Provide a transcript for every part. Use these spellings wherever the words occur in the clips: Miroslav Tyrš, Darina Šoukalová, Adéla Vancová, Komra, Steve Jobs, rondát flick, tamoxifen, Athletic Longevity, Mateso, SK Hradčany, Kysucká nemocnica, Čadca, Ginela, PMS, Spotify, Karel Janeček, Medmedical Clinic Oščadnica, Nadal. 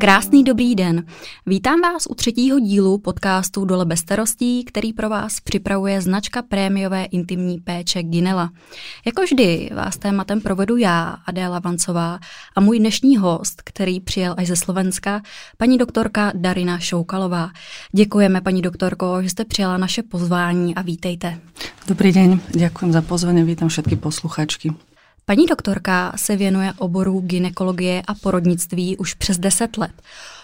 Krásný dobrý den. Vítám vás u 3. dílu podcastu Dole bez starostí, který pro vás připravuje značka prémiové intimní péče Ginela. Jako vždy vás tématem provedu já, Adéla Vancová, a můj dnešní host, který přijel až ze Slovenska, paní doktorka Darina Šoukalová. Děkujeme, paní doktorko, že jste přijala naše pozvání a vítejte. Dobrý den, děkuji za pozvání, vítám všetky posluchačky. Paní doktorka se věnuje oboru gynekologie a porodnictví už přes 10 let.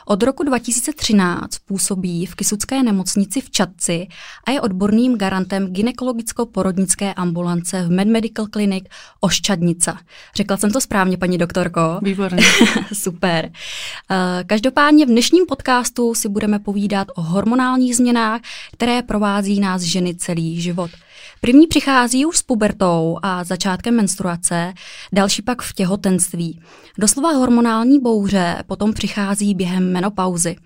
Od roku 2013 působí v Kysucké nemocnici v Čadci a je odborným garantem gynekologicko-porodnické ambulance v Medmedical Clinic Oščadnica. Řekla jsem to správně, paní doktorko? Výborně. Super. Každopádně v dnešním podcastu si budeme povídat o hormonálních změnách, které provází nás ženy celý život. První přichází už s pubertou a začátkem menstruace, další pak v těhotenství. Doslova hormonální bouře potom přichází během menopauzy.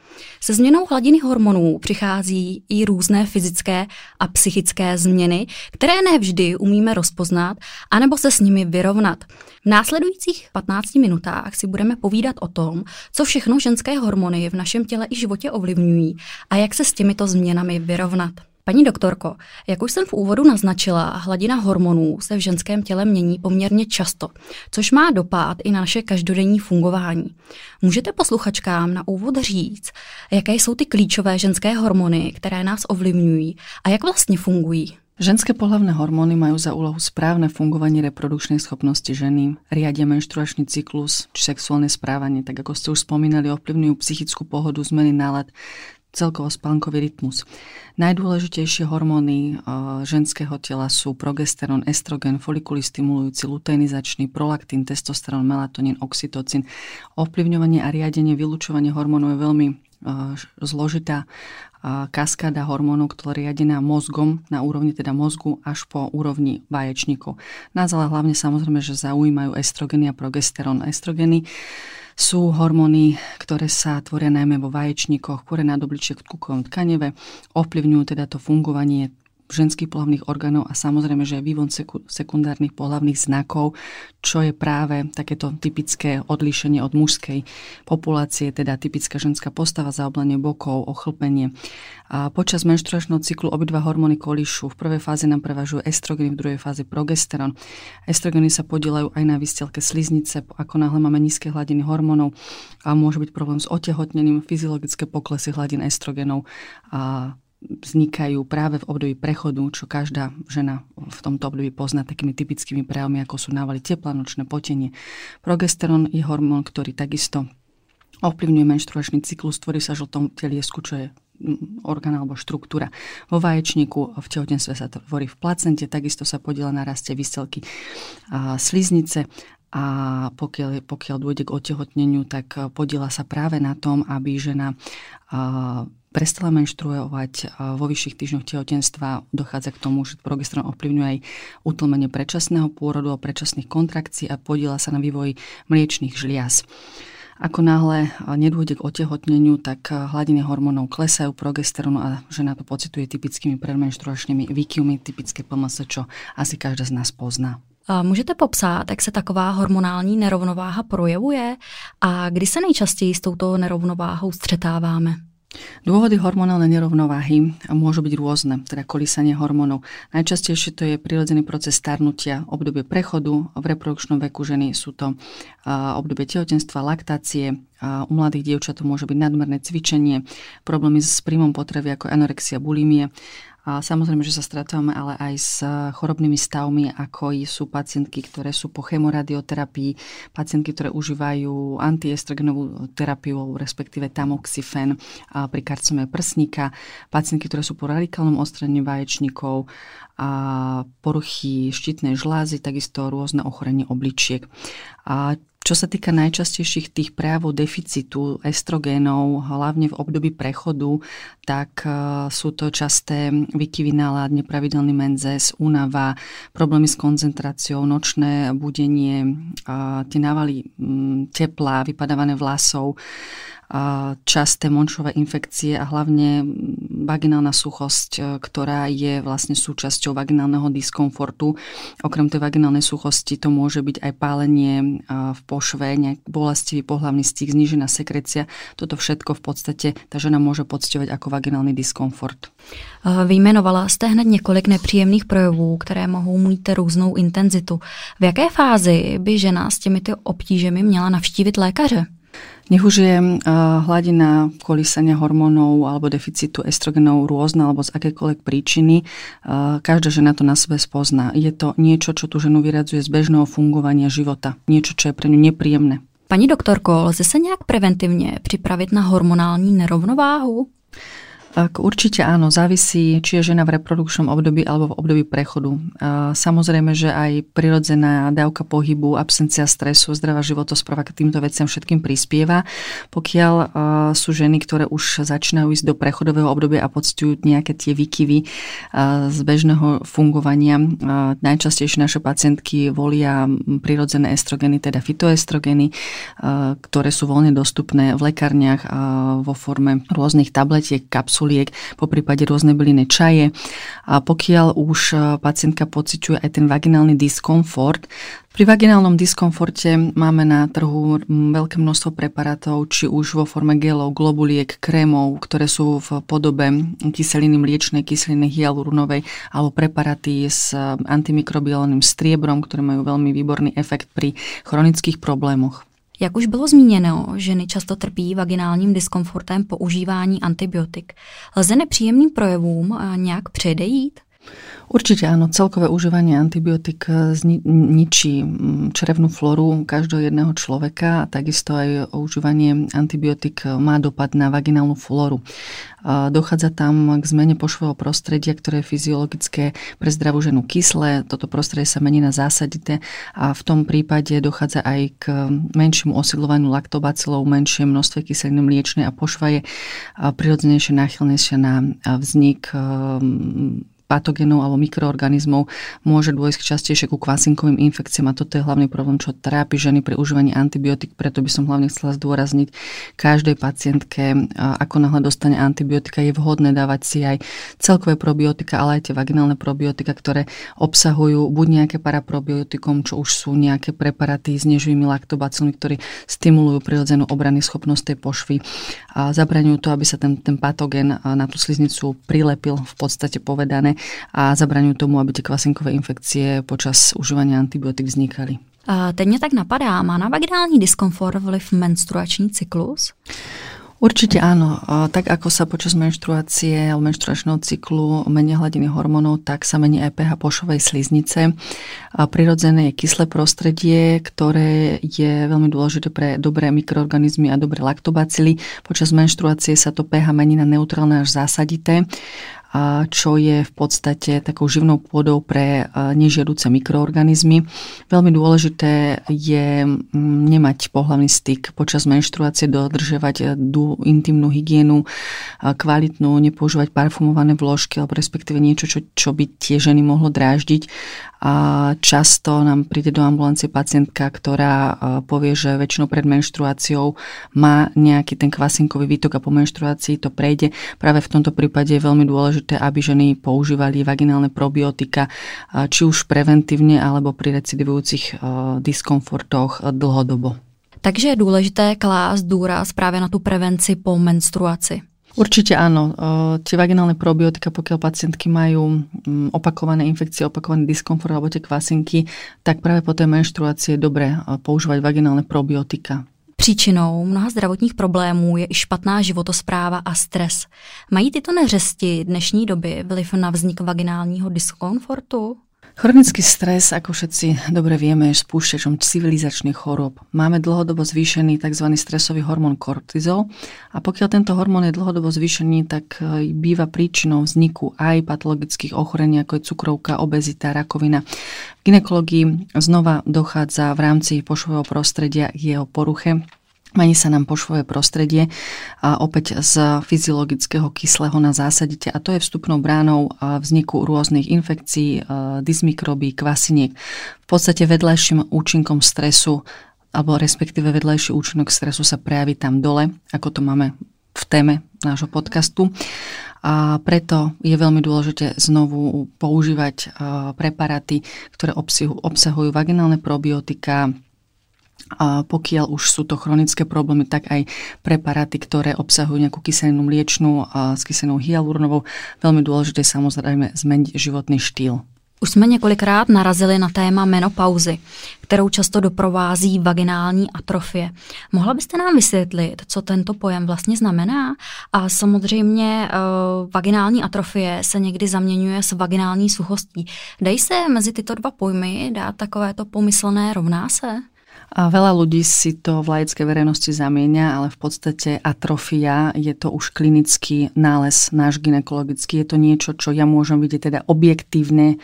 Se změnou hladiny hormonů přichází i různé fyzické a psychické změny, které ne vždy umíme rozpoznat anebo se s nimi vyrovnat. V následujících 15 minutách si budeme povídat o tom, co všechno ženské hormony v našem těle i životě ovlivňují a jak se s těmito změnami vyrovnat. Paní doktorko, jak už jsem v úvodu naznačila, hladina hormonů se v ženském těle mění poměrně často, což má dopad i na naše každodenní fungování. Můžete posluchačkám na úvod říct, jaké jsou ty klíčové ženské hormony, které nás ovlivňují a jak vlastně fungují? Ženské pohlavné hormóny majú za úlohu správne fungovanie reprodukčnej schopnosti ženy, riadia menštruačný cyklus či sexuálne správanie, tak ako ste už spomínali, ovplyvňujú psychickú pohodu, zmeny nálad, celkovo spánkový rytmus. Najdôležitejšie hormóny ženského tela sú progesterón, estrogen, folikuly stimulujúci, luteinizačný, prolaktín, testosterón, melatonín, oxytocín. Ovplyvňovanie a riadenie, vylučovanie hormónov je veľmi zložitá kaskáda hormónov, ktorá je riadená mozgom, na úrovni teda mozgu až po úrovni vaječníkov. Nás ale hlavne samozrejme, že zaujímajú estrogeny a progesterón. Estrogeny sú hormóny, ktoré sa tvoria najmä vo vaječníkoch, kúre nadobličiek v kukovom tkanive, ovplyvňujú teda to fungovanie ženských pohlavných orgánov a samozrejme, že aj vývon sekundárnych pohlavných znakov, čo je práve takéto typické odlíšenie od mužskej populácie, teda typická ženská postava, zaoblenie bokov, ochlpenie. A počas menštruačného cyklu obidva hormóny kolíšu. V prvej fáze nám prevažujú estrogeny, v druhej fáze progesterón. Estrogeny sa podieľajú aj na výstielke sliznice, ako náhle máme nízke hladiny hormónov a môže byť problém s otehotnením, fyziologické poklesy hladín estrogenov a vznikajú práve v období prechodu, čo každá žena v tomto období pozná takými typickými prejavmi, ako sú návaly tepla, nočné potenie. Progesterón je hormón, ktorý takisto ovplyvňuje menštruačný cyklus, tvorí sa žltom teliesku, čo je orgán alebo štruktúra vo vaječníku, v tehotenstve sa tvorí v placente, takisto sa podieľa na raste výstelky sliznice. A pokiaľ dôjde k otehotneniu, tak podieľa sa práve na tom, aby žena prestala menštruovať vo vyšších týždňoch tehotenstva. Dochádza k tomu, že progesterón ovplyvňuje aj utlmenie predčasného pôrodu a predčasných kontrakcií a podieľa sa na vývoji mliečnych žliaz. Ako náhle nedôjde k otehotneniu, tak hladiny hormónov klesajú, progesterón a žena to pocituje typickými predmenštruačnými výkyvmi, typické PMS, čo asi každá z nás pozná. Můžete popsat, jak se taková hormonální nerovnováha projevuje a kdy se nejčastěji s touto nerovnováhou střetáváme? Dôvody hormonálnej nerovnováhy môžu byť rôzne, teda kolísanie hormónov. Najčastejšie to je prirodzený proces starnutia, obdobie prechodu, v reprodukčnom veku ženy sú to obdobie tehotenstva, laktácie, u mladých dievčat to môže byť nadmerné cvičenie, problémy s príjmom potreby ako anorexia, bulimie. A samozrejme, že sa stretávame ale aj s chorobnými stavmi, ako sú pacientky, ktoré sú po chemoradioterapii, pacientky, ktoré užívajú antiestrogenovú terapiu, respektíve tamoxifen pri karcinome prsníka, pacientky, ktoré sú po radikálnom odstranení vaječníkov, a poruchy štítnej žlázy, takisto rôzne ochorenie obličiek. A čo sa týka najčastejších tých prejavov deficitu estrogénov, hlavne v období prechodu, tak sú to časté výkyvy nálad, nepravidelný menzes, únava, problémy s koncentráciou, nočné budenie, tie návaly tepla, vypadávanie vlasov, časté mončové infekcie a hlavne vaginálna suchosť, ktorá je vlastne súčasťou vaginálneho diskomfortu. Okrem tej vaginálnej suchosti to môže byť aj pálenie v pošve, nejaký bolestivý pohlavný styk, znížená sekrecia. Toto všetko v podstate tá žena môže pociťovať ako vaginálny diskomfort. Vyjmenovala jste hned několik nepříjemných projevů, které mohou mít různou intenzitu. V jaké fázi by žena s těmito obtížemi měla navštívit lékaře? Nech už je hladina kolísania hormónov alebo deficitu estrogenov rôzna alebo z akékoľvek príčiny, každá žena to na sebe spozná. Je to niečo, čo tú ženu vyradzuje z bežného fungovania života. Niečo, čo je pre ňu nepríjemné. Pani doktorko, lze sa nejak preventivne pripraviť na hormonální nerovnováhu? Tak určite áno, závisí, či je žena v reprodukčnom období alebo v období prechodu. Samozrejme, že aj prirodzená dávka pohybu, absencia stresu, zdravá životospráva k týmto veciam všetkým prispieva. Pokiaľ sú ženy, ktoré už začínajú ísť do prechodového obdobia a pociťujú nejaké tie výkyvy z bežného fungovania, najčastejšie naše pacientky volia prirodzené estrogeny, teda fitoestrogeny, ktoré sú voľne dostupné v lekárniach vo forme rôznych tabletiek, kapsul, po prípade rôzne bylinné čaje. A pokiaľ už pacientka pociťuje aj ten vaginálny diskomfort, pri vaginálnom diskomforte máme na trhu veľké množstvo preparátov, či už vo forme gelov, globuliek, krémov, ktoré sú v podobe kyseliny mliečnej, kyseliny hyaluronovej, alebo preparaty s antimikrobiálnym striebrom, ktoré majú veľmi výborný efekt pri chronických problémoch. Jak už bylo zmíněno, ženy často trpí vaginálním diskomfortem používání antibiotik. Lze nepříjemným projevům nějak předejít? Určite áno, celkové užívanie antibiotík ničí črevnú floru každého jedného človeka a takisto aj užívanie antibiotík má dopad na vaginálnu floru. Dochádza tam k zmene pošvového prostredia, ktoré je fyziologické pre zdravú ženu kyslé, toto prostredie sa mení na zásadité a v tom prípade dochádza aj k menšiemu osidľovaniu laktobacilov, menšie množstve kyseliny mliečnej a pošva je prirodzenejšie náchylnejšie na vznik patogenov alebo mikroorganizmov, môže dôjsť častejšie ku kvasinkovým infekciám a toto je hlavný problém, čo trápi ženy pri užívaní antibiotík, preto by som hlavne chcela zdôrazniť každej pacientke, ako náhle dostane antibiotika, je vhodné dávať si aj celkové probiotika, ale aj tie vaginálne probiotika, ktoré obsahujú buď nejaké paraprobiotikum, čo už sú nejaké preparaty s neživými laktobacilmi, ktorí stimulujú prirodzenú obrany schopnosť tej pošvy a zabraňujú to, aby sa ten patogen na tú sliznicu prilepil, v podstate povedané, a zabraňují tomu, aby ty kvasinkové infekcie počas užívání antibiotik vznikaly. A teď mě tak napadá, má na vaginální diskomfort vliv menstruační cyklus? Určite áno. Tak ako sa počas menštruácie alebo menštruačného cyklu menia hladiny hormónov, tak sa mení aj pH pošovej sliznice. Prirodzené je kyslé prostredie, ktoré je veľmi dôležité pre dobré mikroorganizmy a dobré laktobacily. Počas menštruácie sa to pH mení na neutrálne až zásadité, čo je v podstate takou živnou pôdou pre nežiaduce mikroorganizmy. Veľmi dôležité je nemať pohlavný styk počas menštruácie, dodržiavať intimnú hygienu, kvalitnú, nepoužívať parfumované vložky alebo respektíve niečo, čo by tie ženy mohlo dráždiť. A často nám príde do ambulancie pacientka, ktorá povie, že väčšinou pred menštruáciou má nejaký ten kvasinkový výtok a po menštruácii to prejde. Práve v tomto prípade je veľmi dôležité, aby ženy používali vaginálne probiotika, či už preventívne alebo pri recidivujúcich diskomfortoch dlhodobo. Takže je dôležité klást dôraz práve na tú prevenci po menstruácii. Určite áno. Tie vaginálne probiotika, pokiaľ pacientky majú opakované infekcie, opakovaný diskomfort alebo tie kvasinky, tak práve po tej menštruácii je dobré používať vaginálne probiotika. Příčinou mnoha zdravotních problémů je i špatná životospráva a stres. Mají tyto neřesti dnešní doby vliv na vznik vaginálního diskomfortu? Chronický stres, ako všetci dobre vieme, je spúšťačom civilizačných chorôb. Máme dlhodobo zvýšený tzv. Stresový hormón kortizol a pokiaľ tento hormón je dlhodobo zvýšený, tak býva príčinou vzniku aj patologických ochorení, ako je cukrovka, obezita, rakovina. V gynekológii znova dochádza v rámci pošvového prostredia k jeho poruche. Mení sa nám pošvové prostredie a opäť z fyziologického kyslého na zásadite a to je vstupnou bránou vzniku rôznych infekcií, dysmikrobí, kvasiniek. V podstate vedľajším účinkom stresu alebo respektíve vedľajší účinok stresu sa prejaví tam dole, ako to máme v téme nášho podcastu. A preto je veľmi dôležité znovu používať preparáty, ktoré obsahujú vaginálne probiotika. A pokiaľ už sú to chronické problémy, tak aj preparáty, ktoré obsahujú nejakú kyselinu mliečnú a s kyselinou hyaluronovou. Veľmi dôležité je samozrejme zmeniť životný štýl. Už jsme několikrát narazili na téma menopauzy, kterou často doprovází vaginální atrofie. Mohla byste nám vysvětlit, co tento pojem vlastně znamená? A samozřejmě vaginální atrofie se někdy zaměňuje s vaginální suchostí. Dají se mezi tyto dva pojmy dát takovéto pomyslné rovná se? A veľa ľudí si to v laickej verejnosti zamieňa, ale v podstate atrofia je to už klinický nález náš gynekologický. Je to niečo, čo ja môžem vidieť, teda objektívne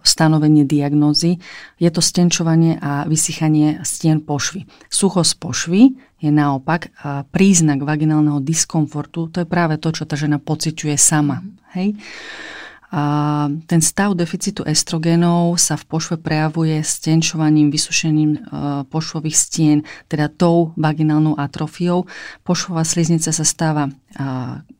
stanovenie diagnózy. Je to stenčovanie a vysychanie stien pošvy. Suchosť pošvy je naopak príznak vaginálneho diskomfortu. To je práve to, čo tá žena pociťuje sama. Hej? A ten stav deficitu estrogénov sa v pošve prejavuje stenčovaním, vysušením pošvových stien, teda tou vaginálnou atrofiou. Pošvová sliznica sa stáva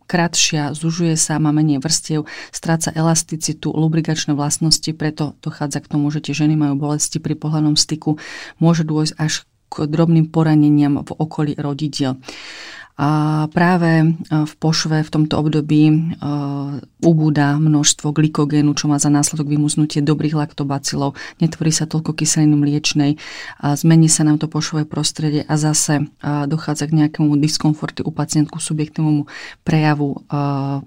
kratšia, zužuje sa, má menej vrstiev, stráca elasticitu, lubrikačné vlastnosti, preto dochádza k tomu, že tie ženy majú bolesti pri pohľadnom styku, môže dôjsť až k drobným poraneniam v okolí rodidiel. A práve v pošve v tomto období ubúda množstvo glykogénu, čo má za následok vymusnutie dobrých laktobacilov, netvorí sa toľko kyseliny mliečnej, zmení sa nám to pošvové prostredie a zase dochádza k nejakému diskomfortu u pacientku, subjektívnemu prejavu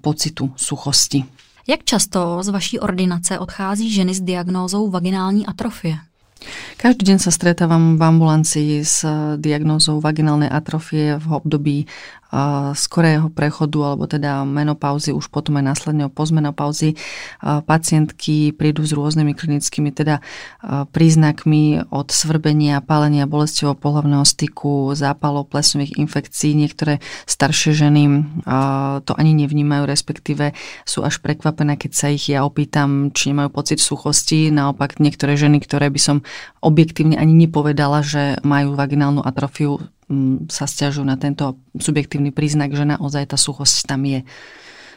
pocitu suchosti. Jak často z vaší ordinace odchází ženy s diagnózou vaginální atrofie? Každý deň sa stretávam v ambulancii s diagnózou vaginálnej atrofie v období skorého prechodu alebo teda menopauzy, už potom aj následne po zmenopauzy. Pacientky prídu s rôznymi klinickými teda príznakmi od svrbenia, pálenia, bolestivého pohlavného styku, zápalov, plesňových infekcií. Niektoré staršie ženy to ani nevnímajú, respektíve sú až prekvapené, keď sa ich ja opýtam, či nemajú pocit suchosti. Naopak niektoré ženy, ktoré by som objektívne ani nepovedala, že majú vaginálnu atrofiu, sa sťažujú na tento subjektívny príznak, že naozaj tá suchosť tam je.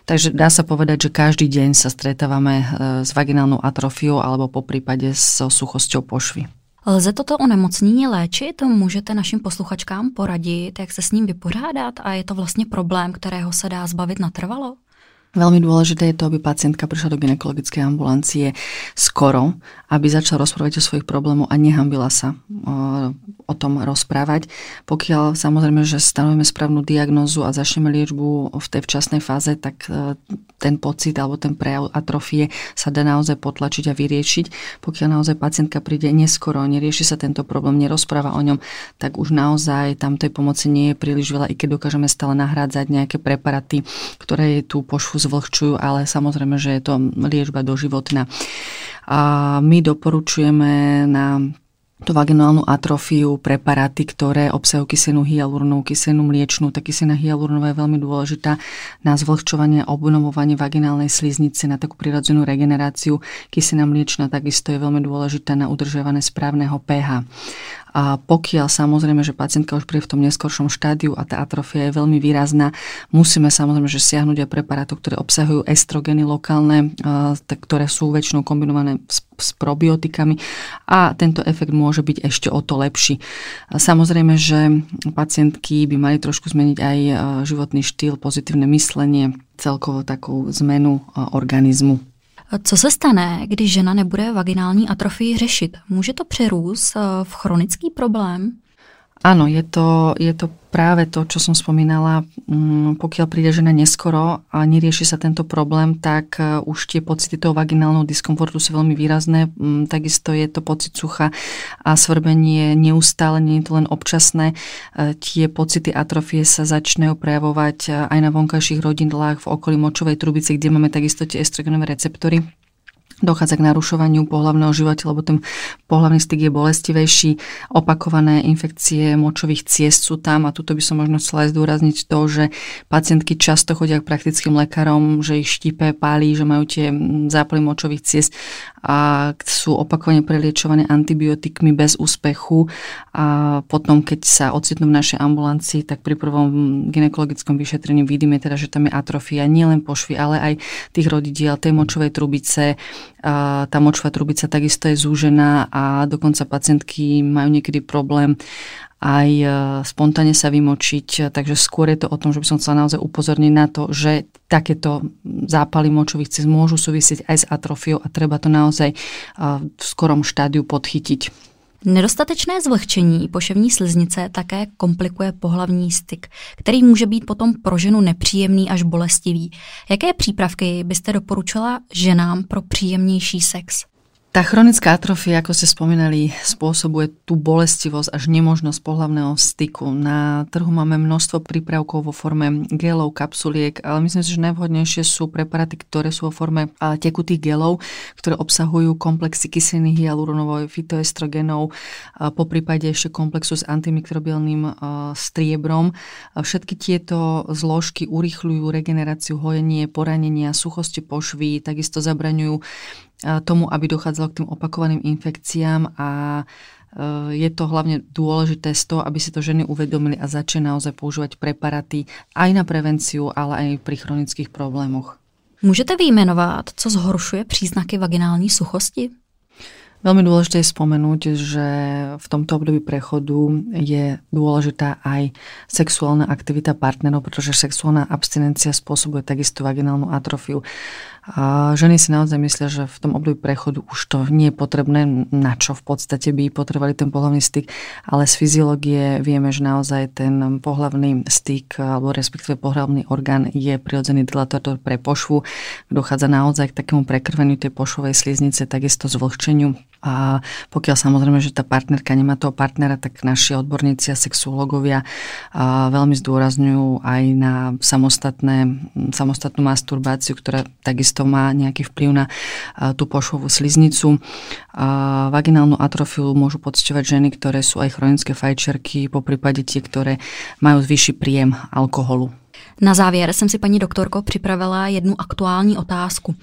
Takže dá sa povedať, že každý deň sa stretávame s vaginálnou atrofiou alebo po prípade so suchosťou pošvy. Lze toto onemocnění léčit? Můžete našim posluchačkám poradit, jak se s ním vypořádat a je to vlastně problém, kterého se dá zbavit natrvalo? Veľmi dôležité je to, aby pacientka prišla do gynekologickej ambulancie skoro, aby začala rozprávať o svojich problémoch a nehambila sa o tom rozprávať. Pokiaľ samozrejme, že stanovíme správnu diagnózu a začneme liečbu v tej včasnej fáze, tak ten pocit alebo ten prejav atrofie sa dá naozaj potlačiť a vyriešiť. Pokiaľ naozaj pacientka príde neskoro, nerieši sa tento problém, nerozpráva o ňom, tak už naozaj tam tej pomoci nie je príliš veľa, i keď dokážeme stále nahrádzať nejaké preparaty, ktoré tú pošvu zvlhčujú, ale samozrejme, že je to liečba doživotná. A my doporučujeme na tú vaginálnu atrofiu preparáty, ktoré obsahujú kyselinu hyaluronovú, kyselinu mliečnú. Tá kyselina hyaluronová je veľmi dôležitá na zvlhčovanie a obnovovanie vaginálnej sliznice, na takú prirodzenú regeneráciu. Kyselina mliečna takisto je veľmi dôležitá na udržiavanie správneho pH. A pokiaľ samozrejme, že pacientka už príde v tom neskoršom štádiu a tá atrofia je veľmi výrazná, musíme samozrejme, že siahnuť aj preparátov, ktoré obsahujú estrogeny lokálne, ktoré sú väčšinou kombinované s probiotikami a tento efekt môže byť ešte o to lepší. Samozrejme, že pacientky by mali trošku zmeniť aj životný štýl, pozitívne myslenie, celkovo takú zmenu organizmu. Co se stane, když žena nebude vaginální atrofii řešit? Může to přerůst v chronický problém? Áno, je to práve to, čo som spomínala. Pokiaľ príde žena neskoro a nerieši sa tento problém, tak už tie pocity toho vaginálneho diskomfortu sú veľmi výrazné. Takisto je to pocit sucha a svrbenie neustále, nie je to len občasné. Tie pocity atrofie sa začnú prejavovať aj na vonkajších rodidlách v okolí močovej trubice, kde máme takisto tie estrogenové receptory. Dochádza k narušovaniu pohlavného života, lebo ten pohlavný styk je bolestivejší, opakované infekcie močových ciest sú tam a tuto by som možno chcela zdôrazniť to, že pacientky často chodia k praktickým lekárom, že ich štípe, pálí, že majú tie zápaly močových ciest a sú opakovane preliečované antibiotikmi bez úspechu a potom, keď sa ocitnú v našej ambulancii, tak pri prvom gynekologickom vyšetrení vidíme teda, že tam je atrofia nielen pošvy, ale aj tých rodidiel, tej močovej trubice. Tá močová trubica takisto je zúžená a dokonca pacientky majú niekedy problém aj spontánne sa vymočiť, takže skôr je to o tom, že by som chcela naozaj upozorniť na to, že takéto zápaly močových ciest môžu súvisieť aj s atrofiou a treba to naozaj v skorom štádiu podchytiť. Nedostatečné zvlhčení poševní sliznice také komplikuje pohlavní styk, který může být potom pro ženu nepříjemný až bolestivý. Jaké přípravky byste doporučila ženám pro příjemnější sex? Tá chronická atrofia, ako ste spomínali, spôsobuje tú bolestivosť až nemožnosť pohlavného styku. Na trhu máme množstvo prípravkov vo forme gelov, kapsuliek, ale myslím si, že najvhodnejšie sú preparáty, ktoré sú vo forme tekutých gelov, ktoré obsahujú komplexy kyseliny hyaluronovej, fitoestrogenov, po prípade ešte komplexu s antimikrobiálnym striebrom. Všetky tieto zložky urýchľujú regeneráciu, hojenie, poranenia, suchosti pošvy, takisto zabraňujú tomu, aby dochádzalo k tým opakovaným infekciám a je to hlavne dôležité z toho, aby si to ženy uvedomili a začali naozaj používať preparáty aj na prevenciu, ale aj pri chronických problémoch. Můžete vyjmenovat, co zhoršuje příznaky vaginální suchosti? Veľmi dôležité je spomenúť, že v tomto období prechodu je dôležitá aj sexuálna aktivita partnerov, pretože sexuálna abstinencia spôsobuje takisto vaginálnu atrofiu. A ženy si naozaj myslia, že v tom období prechodu už to nie je potrebné, na čo v podstate by potrebovali ten pohlavný styk, ale z fyziológie vieme, že naozaj ten pohlavný styk alebo respektíve pohlavný orgán je prirodzený dilatátor pre pošvu. Dochádza naozaj k takému prekrveniu tej pošovej sliznice, takisto zvlhčeniu. A pokiaľ samozrejme, že tá partnerka nemá toho partnera, tak naši odborníci a sexuológovia veľmi zdôrazňujú aj na samostatnú masturbáciu, ktorá takisto má nejaký vplyv na tú pošvovú sliznicu. Vaginálnu atrofiu môžu pociťovať ženy, ktoré sú aj chronické fajčerky, poprípade tie, ktoré majú vyšší príjem alkoholu. Na závěr jsem si, paní doktorko, připravila jednu aktuální otázku.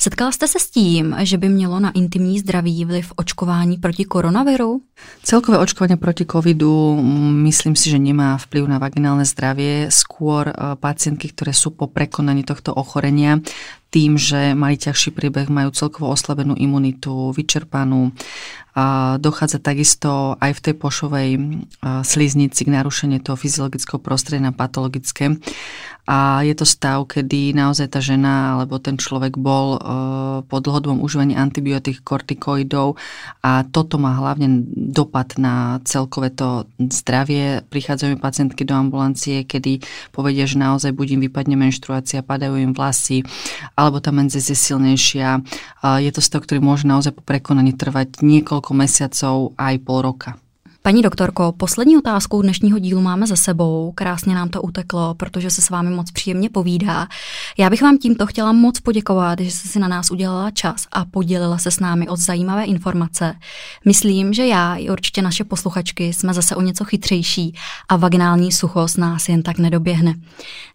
Setkala jste se s tím, že by mělo na intimní zdraví vliv očkování proti koronaviru? Celkové očkování proti covidu, myslím si, že nemá vplyv na vaginálne zdravie. Skôr pacientky, ktoré sú po prekonaní tohto ochorenia, tým, že mali ťažší priebeh, majú celkovo oslabenú imunitu, vyčerpanú. A dochádza takisto aj v tej pošovej sliznici k narušeniu toho fyziologického prostredia patologické. A je to stav, kedy naozaj tá žena alebo ten človek bol po dlhodobom užívaní antibiotík, kortikoidov a toto má hlavne dopad na celkové to zdravie. Prichádzajú pacientky do ambulancie, kedy povedia, že naozaj buď im vypadne menštruácia, padajú im vlasy, alebo tá menzes je silnejšia. Je to stav, ktorý môže naozaj po prekonaní trvať niekoľko mesiacov aj pol roka. Paní doktorko, poslední otázku dnešního dílu máme za sebou. Krásně nám to uteklo, protože se s vámi moc příjemně povídá. Já bych vám tímto chtěla moc poděkovat, že jste si na nás udělala čas a podělila se s námi o zajímavé informace. Myslím, že já i určitě naše posluchačky jsme zase o něco chytřejší a vaginální suchost nás jen tak nedoběhne.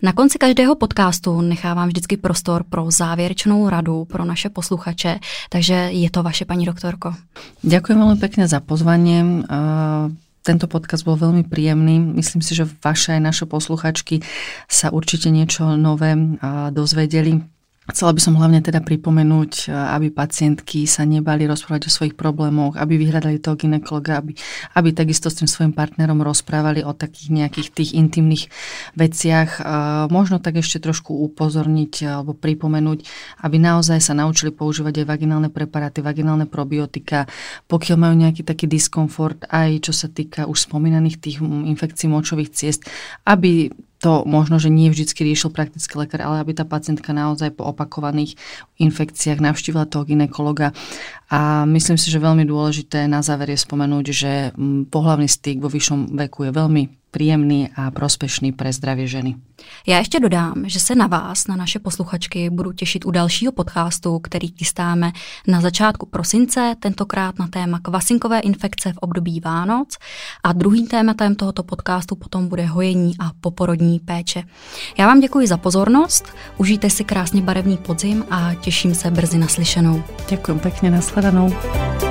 Na konci každého podcastu nechávám vždycky prostor pro závěrečnou radu pro naše posluchače, takže je to vaše, paní doktorko. Děkuji velmi pěkně za pozvání. Tento podcast bol veľmi príjemný. Myslím si, že vaše aj naše posluchačky sa určite niečo nové dozvedeli. Chcela by som hlavne teda pripomenúť, aby pacientky sa nebali rozprávať o svojich problémoch, aby vyhľadali toho gynekologa, aby takisto s tým svojim partnerom rozprávali o takých nejakých tých intimných veciach. Možno tak ešte trošku upozorniť alebo pripomenúť, aby naozaj sa naučili používať aj vaginálne preparáty, vaginálne probiotika, pokiaľ majú nejaký taký diskomfort, aj čo sa týka už spomínaných tých infekcií močových ciest, aby to možno, že nie vždycky riešil praktický lekár, ale aby tá pacientka naozaj po opakovaných infekciách navštívila toho gynekologa. A myslím si, že veľmi dôležité na záver je spomenúť, že pohlavný styk vo vyššom veku je veľmi příjemný a prospešný pro zdraví ženy. Já ještě dodám, že se na vás, na naše posluchačky, budu těšit u dalšího podcastu, který chystáme na začátku prosince, tentokrát na téma kvasinkové infekce v období Vánoc, a druhým tématem tohoto podcastu potom bude hojení a poporodní péče. Já vám děkuji za pozornost, užijte si krásně barevný podzim a těším se brzy na slyšenou. Děkuji pěkně, na shledanou.